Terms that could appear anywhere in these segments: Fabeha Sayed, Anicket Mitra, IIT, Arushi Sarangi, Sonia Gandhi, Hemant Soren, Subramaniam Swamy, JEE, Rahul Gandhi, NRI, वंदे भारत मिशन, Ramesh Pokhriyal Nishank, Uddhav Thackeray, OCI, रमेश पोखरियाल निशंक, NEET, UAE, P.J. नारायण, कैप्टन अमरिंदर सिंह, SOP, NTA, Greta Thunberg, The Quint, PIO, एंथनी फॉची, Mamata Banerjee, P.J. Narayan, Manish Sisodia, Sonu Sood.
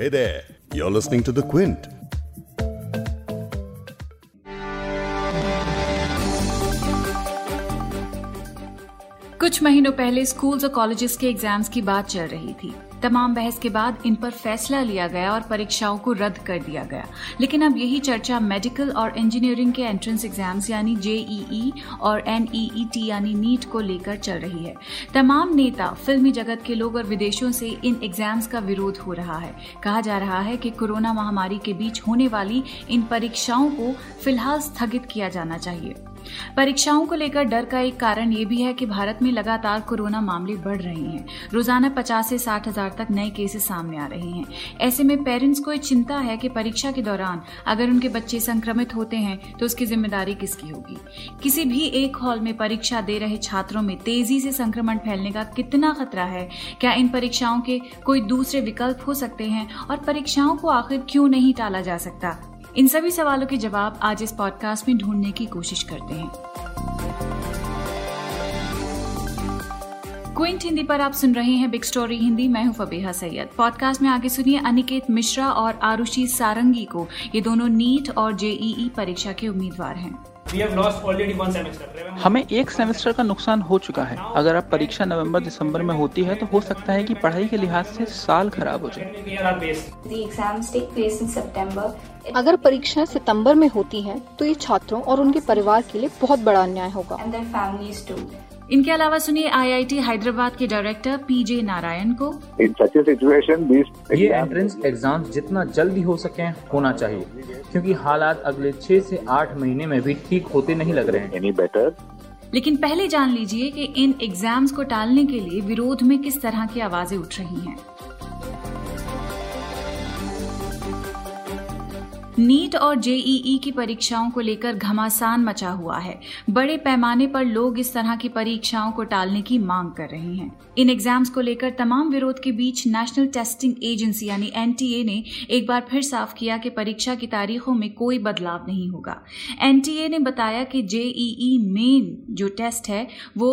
Hey there, you're listening to The Quint. कुछ महीनों पहले स्कूल्स और कॉलेजेस के एग्जाम्स की बात चल रही थी। तमाम बहस के बाद इन पर फैसला लिया गया और परीक्षाओं को रद्द कर दिया गया। लेकिन अब यही चर्चा मेडिकल और इंजीनियरिंग के एंट्रेंस एग्जाम्स यानी जेईई और NEET यानी नीट को लेकर चल रही है। तमाम नेता, फिल्मी जगत के लोग और विदेशों से इन एग्जाम्स का विरोध हो रहा है। कहा जा रहा है कि कोरोना महामारी के बीच होने वाली इन परीक्षाओं को फिलहाल स्थगित किया जाना चाहिए। परीक्षाओं को लेकर डर का एक कारण ये भी है कि भारत में लगातार कोरोना मामले बढ़ रहे हैं। रोजाना 50 से 60 हजार तक नए केसेस सामने आ रहे हैं। ऐसे में पेरेंट्स को चिंता है कि परीक्षा के दौरान अगर उनके बच्चे संक्रमित होते हैं तो उसकी जिम्मेदारी किसकी होगी। किसी भी एक हॉल में परीक्षा दे रहे छात्रों में तेजी से संक्रमण फैलने का कितना खतरा है? क्या इन परीक्षाओं के कोई दूसरे विकल्प हो सकते हैं? और परीक्षाओं को आखिर क्यों नहीं टाला जा सकता? इन सभी सवालों के जवाब आज इस पॉडकास्ट में ढूंढने की कोशिश करते हैं। क्विंट हिंदी पर आप सुन रहे हैं बिग स्टोरी हिंदी। मैं हूं फबेहा सैयद। पॉडकास्ट में आगे सुनिए अनिकेत मिश्रा और आरुषि सारंगी को। ये दोनों नीट और जेईई परीक्षा के उम्मीदवार हैं। हमें एक सेमेस्टर का नुकसान हो चुका है। अगर आप परीक्षा नवंबर दिसंबर में होती है तो हो सकता है कि पढ़ाई के लिहाज से साल खराब हो जाए। अगर परीक्षा सितंबर में होती है तो ये छात्रों और उनके परिवार के लिए बहुत बड़ा अन्याय होगा। इनके अलावा सुनिए IIT हैदराबाद के डायरेक्टर P.J. नारायण को। ये एंट्रेंस एग्जाम जितना जल्दी हो सके होना चाहिए, क्योंकि हालात अगले 6 से 8 महीने में भी ठीक होते नहीं लग रहे हैं। लेकिन पहले जान लीजिए कि इन एग्जाम्स को टालने के लिए विरोध में किस तरह की आवाजें उठ रही हैं। नीट और जेईई की परीक्षाओं को लेकर घमासान मचा हुआ है। बड़े पैमाने पर लोग इस तरह की परीक्षाओं को टालने की मांग कर रहे हैं। इन एग्जाम्स को लेकर तमाम विरोध के बीच नेशनल टेस्टिंग एजेंसी यानी NTA ने एक बार फिर साफ किया कि परीक्षा की तारीखों में कोई बदलाव नहीं होगा। NTA ने बताया कि जेईई मेन जो टेस्ट है वो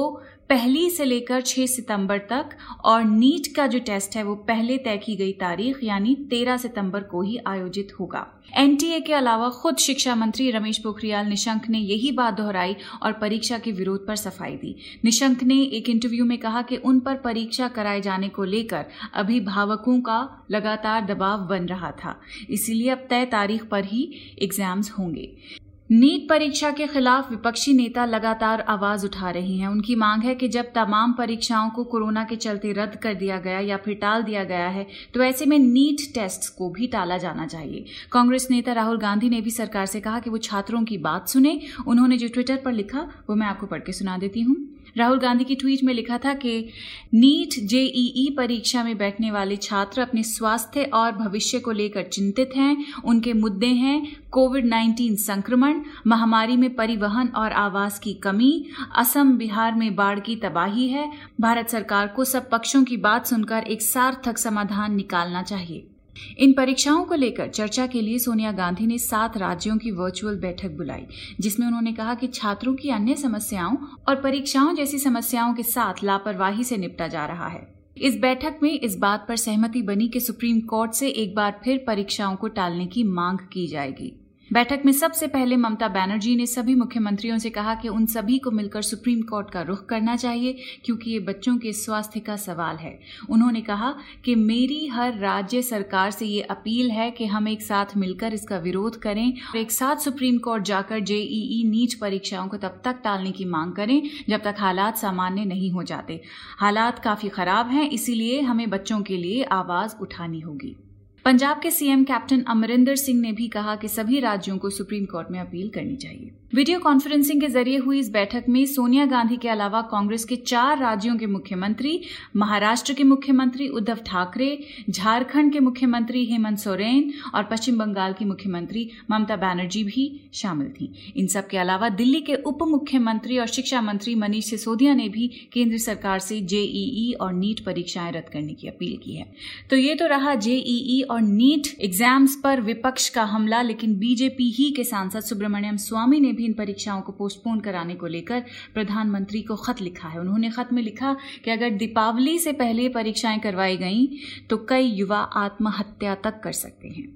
1 से लेकर 6 सितंबर तक और नीट का जो टेस्ट है वो पहले तय की गई तारीख यानी 13 सितंबर को ही आयोजित होगा। NTA के अलावा खुद शिक्षा मंत्री रमेश पोखरियाल निशंक ने यही बात दोहराई और परीक्षा के विरोध पर सफाई दी। निशंक ने एक इंटरव्यू में कहा कि उन पर परीक्षा कराए जाने को लेकर अभिभावकों का लगातार दबाव बन रहा था, इसीलिए अब तय तारीख पर ही एग्जाम्स होंगे। नीट परीक्षा के खिलाफ विपक्षी नेता लगातार आवाज उठा रहे हैं। उनकी मांग है कि जब तमाम परीक्षाओं को कोरोना के चलते रद्द कर दिया गया या फिर टाल दिया गया है तो ऐसे में नीट टेस्ट को भी टाला जाना चाहिए। कांग्रेस नेता राहुल गांधी ने भी सरकार से कहा कि वो छात्रों की बात सुने। उन्होंने जो ट्विटर पर लिखा वो मैं आपको पढ़ के सुना देती हूं। राहुल गांधी की ट्वीट में लिखा था कि नीट जेईई परीक्षा में बैठने वाले छात्र अपने स्वास्थ्य और भविष्य को लेकर चिंतित हैं। उनके मुद्दे हैं कोविड-19 संक्रमण, महामारी में परिवहन और आवास की कमी, असम बिहार में बाढ़ की तबाही है। भारत सरकार को सब पक्षों की बात सुनकर एक सार्थक समाधान निकालना चाहिए। इन परीक्षाओं को लेकर चर्चा के लिए सोनिया गांधी ने 7 राज्यों की वर्चुअल बैठक बुलाई, जिसमें उन्होंने कहा कि छात्रों की अन्य समस्याओं और परीक्षाओं जैसी समस्याओं के साथ लापरवाही से निपटा जा रहा है। इस बैठक में इस बात पर सहमति बनी कि सुप्रीम कोर्ट से एक बार फिर परीक्षाओं को टालने की मांग की जाएगी। बैठक में सबसे पहले ममता बनर्जी ने सभी मुख्यमंत्रियों से कहा कि उन सभी को मिलकर सुप्रीम कोर्ट का रुख करना चाहिए, क्योंकि ये बच्चों के स्वास्थ्य का सवाल है। उन्होंने कहा कि मेरी हर राज्य सरकार से ये अपील है कि हम एक साथ मिलकर इसका विरोध करें और एक साथ सुप्रीम कोर्ट जाकर जेईई नीट परीक्षाओं को तब तक टालने की मांग करें जब तक हालात सामान्य नहीं हो जाते। हालात काफी खराब हैं, इसीलिए हमें बच्चों के लिए आवाज उठानी होगी। पंजाब के CM कैप्टन अमरिंदर सिंह ने भी कहा कि सभी राज्यों को सुप्रीम कोर्ट में अपील करनी चाहिए। वीडियो कॉन्फ्रेंसिंग के जरिए हुई इस बैठक में सोनिया गांधी के अलावा कांग्रेस के 4 राज्यों के मुख्यमंत्री, महाराष्ट्र के मुख्यमंत्री उद्धव ठाकरे, झारखंड के मुख्यमंत्री हेमंत सोरेन और पश्चिम बंगाल की मुख्यमंत्री ममता बनर्जी भी शामिल थी। इन सब के अलावा दिल्ली के उप मुख्यमंत्री और शिक्षा मंत्री मनीष सिसोदिया ने भी केंद्र सरकार से जेईई और नीट परीक्षाएं रद्द करने की अपील की है। तो ये तो रहा जेईई और नीट एग्जाम्स पर विपक्ष का हमला, लेकिन बीजेपी ही के सांसद सुब्रमण्यम स्वामी ने भी इन परीक्षाओं को पोस्टपोन कराने को लेकर प्रधानमंत्री को खत लिखा है। उन्होंने खत में लिखा कि अगर दीपावली से पहले परीक्षाएं करवाई गईं तो कई युवा आत्महत्या तक कर सकते हैं।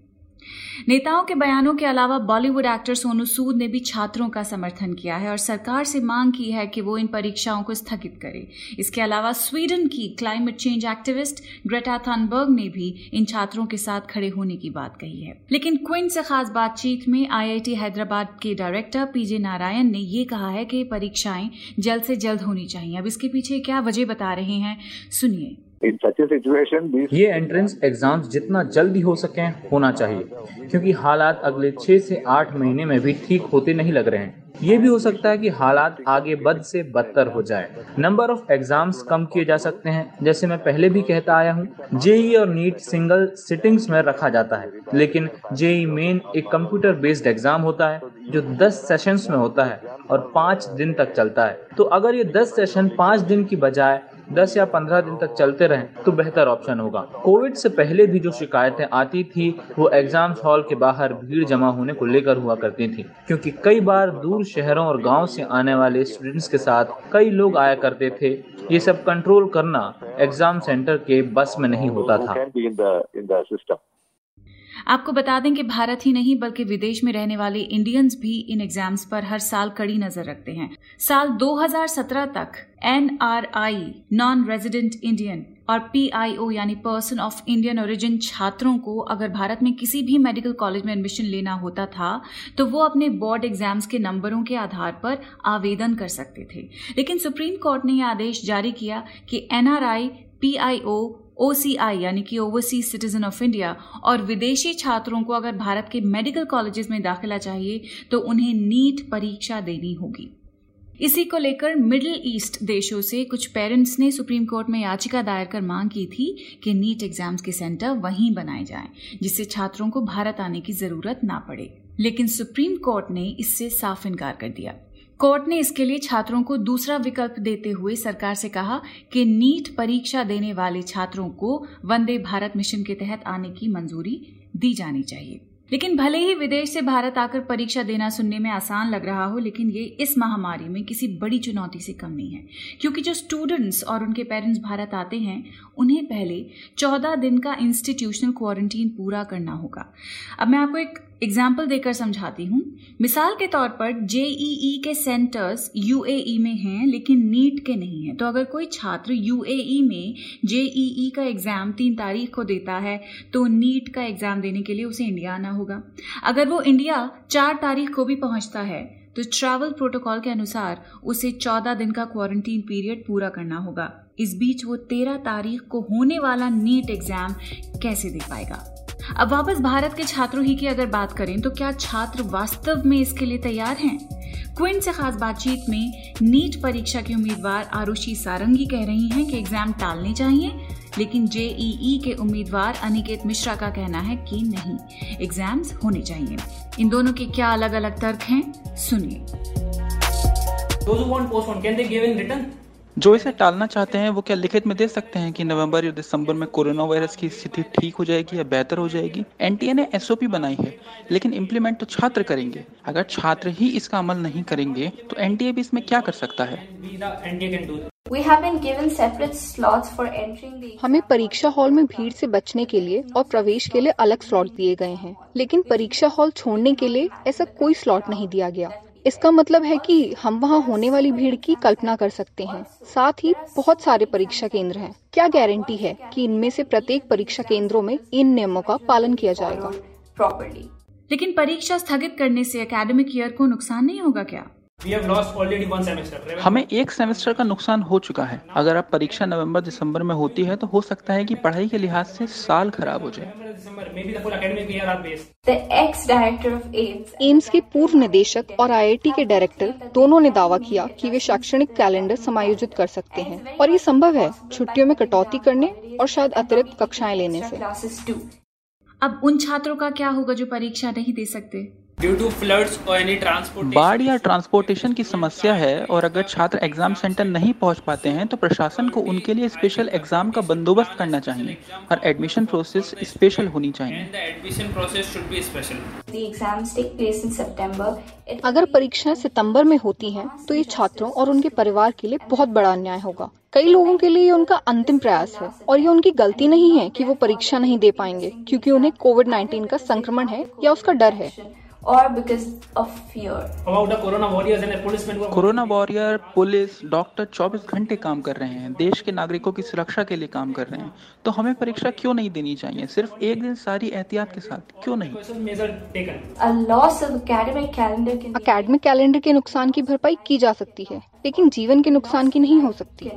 नेताओं के बयानों के अलावा बॉलीवुड एक्टर सोनू सूद ने भी छात्रों का समर्थन किया है और सरकार से मांग की है कि वो इन परीक्षाओं को स्थगित करे। इसके अलावा स्वीडन की climate change activist Greta Thunberg ने भी इन छात्रों के साथ खड़े होने की बात कही है। लेकिन क्विंट से खास बातचीत में आईआईटी हैदराबाद के डायरेक्टर पीजे नारायण ने ये कहा है कि परीक्षाएं जल्द से जल्द होनी चाहिए। अब इसके पीछे क्या वजह बता रहे हैं, सुनिए। ये एंट्रेंस एग्जाम्स जितना जल्दी हो सके होना चाहिए, क्योंकि हालात अगले 6 से 8 महीने में भी ठीक होते नहीं लग रहे हैं। ये भी हो सकता है कि हालात आगे बद से बदतर हो जाए। नंबर ऑफ एग्जाम्स कम किए जा सकते हैं, जैसे मैं पहले भी कहता आया हूँ। जेई और नीट सिंगल सिटिंग्स में रखा जाता है, लेकिन जेई मेन एक कंप्यूटर बेस्ड एग्जाम होता है जो 10 सेशंस में होता है और 5 दिन तक चलता है। तो अगर ये 10 सेशन 5 दिन की बजाय 10 या 15 दिन तक चलते रहें तो बेहतर ऑप्शन होगा। कोविड से पहले भी जो शिकायतें आती थी वो एग्जाम्स हॉल के बाहर भीड़ जमा होने को लेकर हुआ करती थी, क्योंकि कई बार दूर शहरों और गांव से आने वाले स्टूडेंट्स के साथ कई लोग आया करते थे। ये सब कंट्रोल करना एग्जाम सेंटर के बस में नहीं होता था। आपको बता दें कि भारत ही नहीं बल्कि विदेश में रहने वाले इंडियंस भी इन एग्जाम्स पर हर साल कड़ी नजर रखते हैं। साल 2017 तक NRI नॉन रेजिडेंट इंडियन और PIO यानी पर्सन ऑफ इंडियन ओरिजिन छात्रों को अगर भारत में किसी भी मेडिकल कॉलेज में एडमिशन लेना होता था तो वो अपने बोर्ड एग्जाम्स के नंबरों के आधार पर आवेदन कर सकते थे। लेकिन सुप्रीम कोर्ट ने यह आदेश जारी किया कि NRI, PIO, OCI यानी कि ओवरसीज सिटीजन ऑफ इंडिया और विदेशी छात्रों को अगर भारत के मेडिकल कॉलेजेस में दाखिला चाहिए तो उन्हें नीट परीक्षा देनी होगी। इसी को लेकर मिडिल ईस्ट देशों से कुछ पेरेंट्स ने सुप्रीम कोर्ट में याचिका दायर कर मांग की थी कि नीट एग्जाम्स के सेंटर वहीं बनाए जाएं, जिससे छात्रों को भारत आने की जरूरत ना पड़े। लेकिन सुप्रीम कोर्ट ने इससे साफ इनकार कर दिया। कोर्ट ने इसके लिए छात्रों को दूसरा विकल्प देते हुए सरकार से कहा कि नीट परीक्षा देने वाले छात्रों को वंदे भारत मिशन के तहत आने की मंजूरी दी जानी चाहिए। लेकिन भले ही विदेश से भारत आकर परीक्षा देना सुनने में आसान लग रहा हो, लेकिन ये इस महामारी में किसी बड़ी चुनौती से कम नहीं है, क्योंकि जो स्टूडेंट्स और उनके पेरेंट्स भारत आते हैं उन्हें पहले 14 दिन का इंस्टीट्यूशनल क्वारंटीन पूरा करना होगा। अब मैं आपको एक एग्जाम्पल देकर समझाती हूँ। मिसाल के तौर पर जेईई के सेंटर्स UAE में हैं लेकिन नीट के नहीं हैं। तो अगर कोई छात्र UAE में जेईई का एग्जाम 3 तारीख को देता है तो नीट का एग्जाम देने के लिए उसे इंडिया आना होगा। अगर वो इंडिया 4 तारीख को भी पहुंचता है तो ट्रैवल प्रोटोकॉल के अनुसार उसे 14 दिन का क्वारंटीन पीरियड पूरा करना होगा। इस बीच वो 13 तारीख को होने वाला नीट एग्जाम कैसे दे पाएगा? अब वापस भारत के छात्रों ही की अगर बात करें तो क्या छात्र वास्तव में इसके लिए तैयार हैं? क्विंट से खास बातचीत में नीट परीक्षा के उम्मीदवार आरुषि सारंगी कह रही हैं कि एग्जाम टालने चाहिए, लेकिन जेईई के उम्मीदवार अनिकेत मिश्रा का कहना है कि नहीं, एग्जाम्स होने चाहिए। इन दोनों के क्या अलग अलग तर्क हैं, सुनिए। जो इसे टालना चाहते हैं वो क्या लिखित में दे सकते हैं कि नवंबर या दिसंबर में कोरोना वायरस की स्थिति ठीक हो जाएगी या बेहतर हो जाएगी? एनटीए ने SOP बनाई है, लेकिन इम्प्लीमेंट तो छात्र करेंगे। अगर छात्र ही इसका अमल नहीं करेंगे तो एनटीए भी इसमें क्या कर सकता है? हमें परीक्षा हॉल में भीड़ से बचने के लिए और प्रवेश के लिए अलग स्लॉट दिए गए हैं, लेकिन परीक्षा हॉल छोड़ने के लिए ऐसा कोई स्लॉट नहीं दिया गया। इसका मतलब है कि हम वहाँ होने वाली भीड़ की कल्पना कर सकते हैं। साथ ही बहुत सारे परीक्षा केंद्र हैं। क्या गारंटी है कि इनमें से प्रत्येक परीक्षा केंद्रों में इन नियमों का पालन किया जाएगा प्रॉपर्ली? लेकिन परीक्षा स्थगित करने से एकेडमिक ईयर को नुकसान नहीं होगा क्या? हमें 1 सेमेस्टर का नुकसान हो चुका है। अगर अब परीक्षा नवंबर दिसंबर में होती है तो हो सकता है कि पढ़ाई के लिहाज से साल खराब हो जाए। एम्स के पूर्व निदेशक और IIT के डायरेक्टर दोनों ने दावा किया कि वे शैक्षणिक कैलेंडर समायोजित कर सकते हैं और ये संभव है छुट्टियों में कटौती करने और शायद अतिरिक्त कक्षाएं लेने से। अब उन छात्रों का क्या होगा जो परीक्षा नहीं दे सकते? ड्यू टू फ्लड्स और एनी ट्रांसपोर्ट, बाढ़ या ट्रांसपोर्टेशन की समस्या है और अगर छात्र एग्जाम सेंटर नहीं पहुंच पाते हैं तो प्रशासन को उनके लिए स्पेशल एग्जाम का बंदोबस्त करना चाहिए और एडमिशन प्रोसेस स्पेशल होनी चाहिए। अगर परीक्षाएं सितंबर में होती हैं तो ये छात्रों और उनके परिवार के लिए बहुत बड़ा अन्याय होगा। कई लोगों के लिए उनका अंतिम प्रयास है और ये उनकी गलती नहीं है कि वो परीक्षा नहीं दे पाएंगे क्योंकि उन्हें कोविड-19 का संक्रमण है या उसका डर है। कोरोना वॉरियर, पुलिस, डॉक्टर 24 घंटे काम कर रहे हैं, देश के नागरिकों की सुरक्षा के लिए काम कर रहे हैं, तो हमें परीक्षा क्यों नहीं देनी चाहिए? सिर्फ एक दिन सारी एहतियात के साथ क्यों नहीं? अकेडमिक कैलेंडर के नुकसान की भरपाई की जा सकती है लेकिन जीवन के नुकसान की नहीं हो सकती।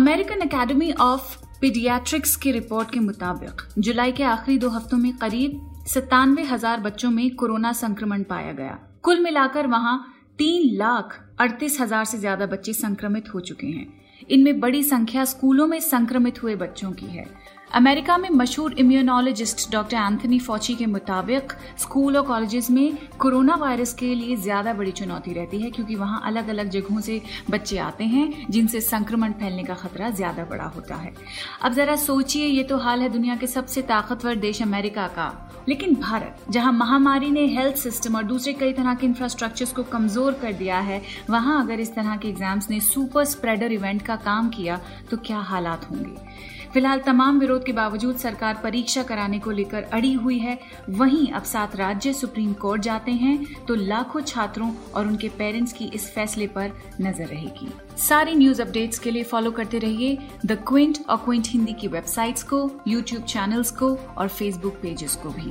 अमेरिकन अकेडमी ऑफ पीडियाट्रिक्स की रिपोर्ट के मुताबिक जुलाई के आखिरी 2 हफ्तों में करीब 97,000 बच्चों में कोरोना संक्रमण पाया गया। कुल मिलाकर वहां 3,38,000 से ज्यादा बच्चे संक्रमित हो चुके हैं। इनमें बड़ी संख्या स्कूलों में संक्रमित हुए बच्चों की है। अमेरिका में मशहूर इम्यूनोलॉजिस्ट डॉक्टर एंथनी फॉची के मुताबिक स्कूल और कॉलेजेस में कोरोना वायरस के लिए ज़्यादा बड़ी चुनौती रहती है क्योंकि वहाँ अलग अलग जगहों से बच्चे आते हैं जिनसे संक्रमण फैलने का खतरा ज़्यादा बड़ा होता है। अब ज़रा सोचिए, ये तो हाल है दुनिया के सबसे ताकतवर देश अमेरिका का, लेकिन भारत जहाँ महामारी ने हेल्थ सिस्टम और दूसरे कई तरह के इंफ्रास्ट्रक्चर्स को कमज़ोर कर दिया है, वहाँ अगर इस तरह के एग्जाम्स ने सुपर स्प्रेडर इवेंट का काम किया तो क्या हालात होंगे। फिलहाल तमाम विरोध के बावजूद सरकार परीक्षा कराने को लेकर अड़ी हुई है। वहीं अब 7 राज्य सुप्रीम कोर्ट जाते हैं तो लाखों छात्रों और उनके पेरेंट्स की इस फैसले पर नजर रहेगी। सारी न्यूज अपडेट्स के लिए फॉलो करते रहिए द क्विंट और क्विंट हिंदी की वेबसाइट्स को, यूट्यूब चैनल्स को और फेसबुक पेजेस को भी।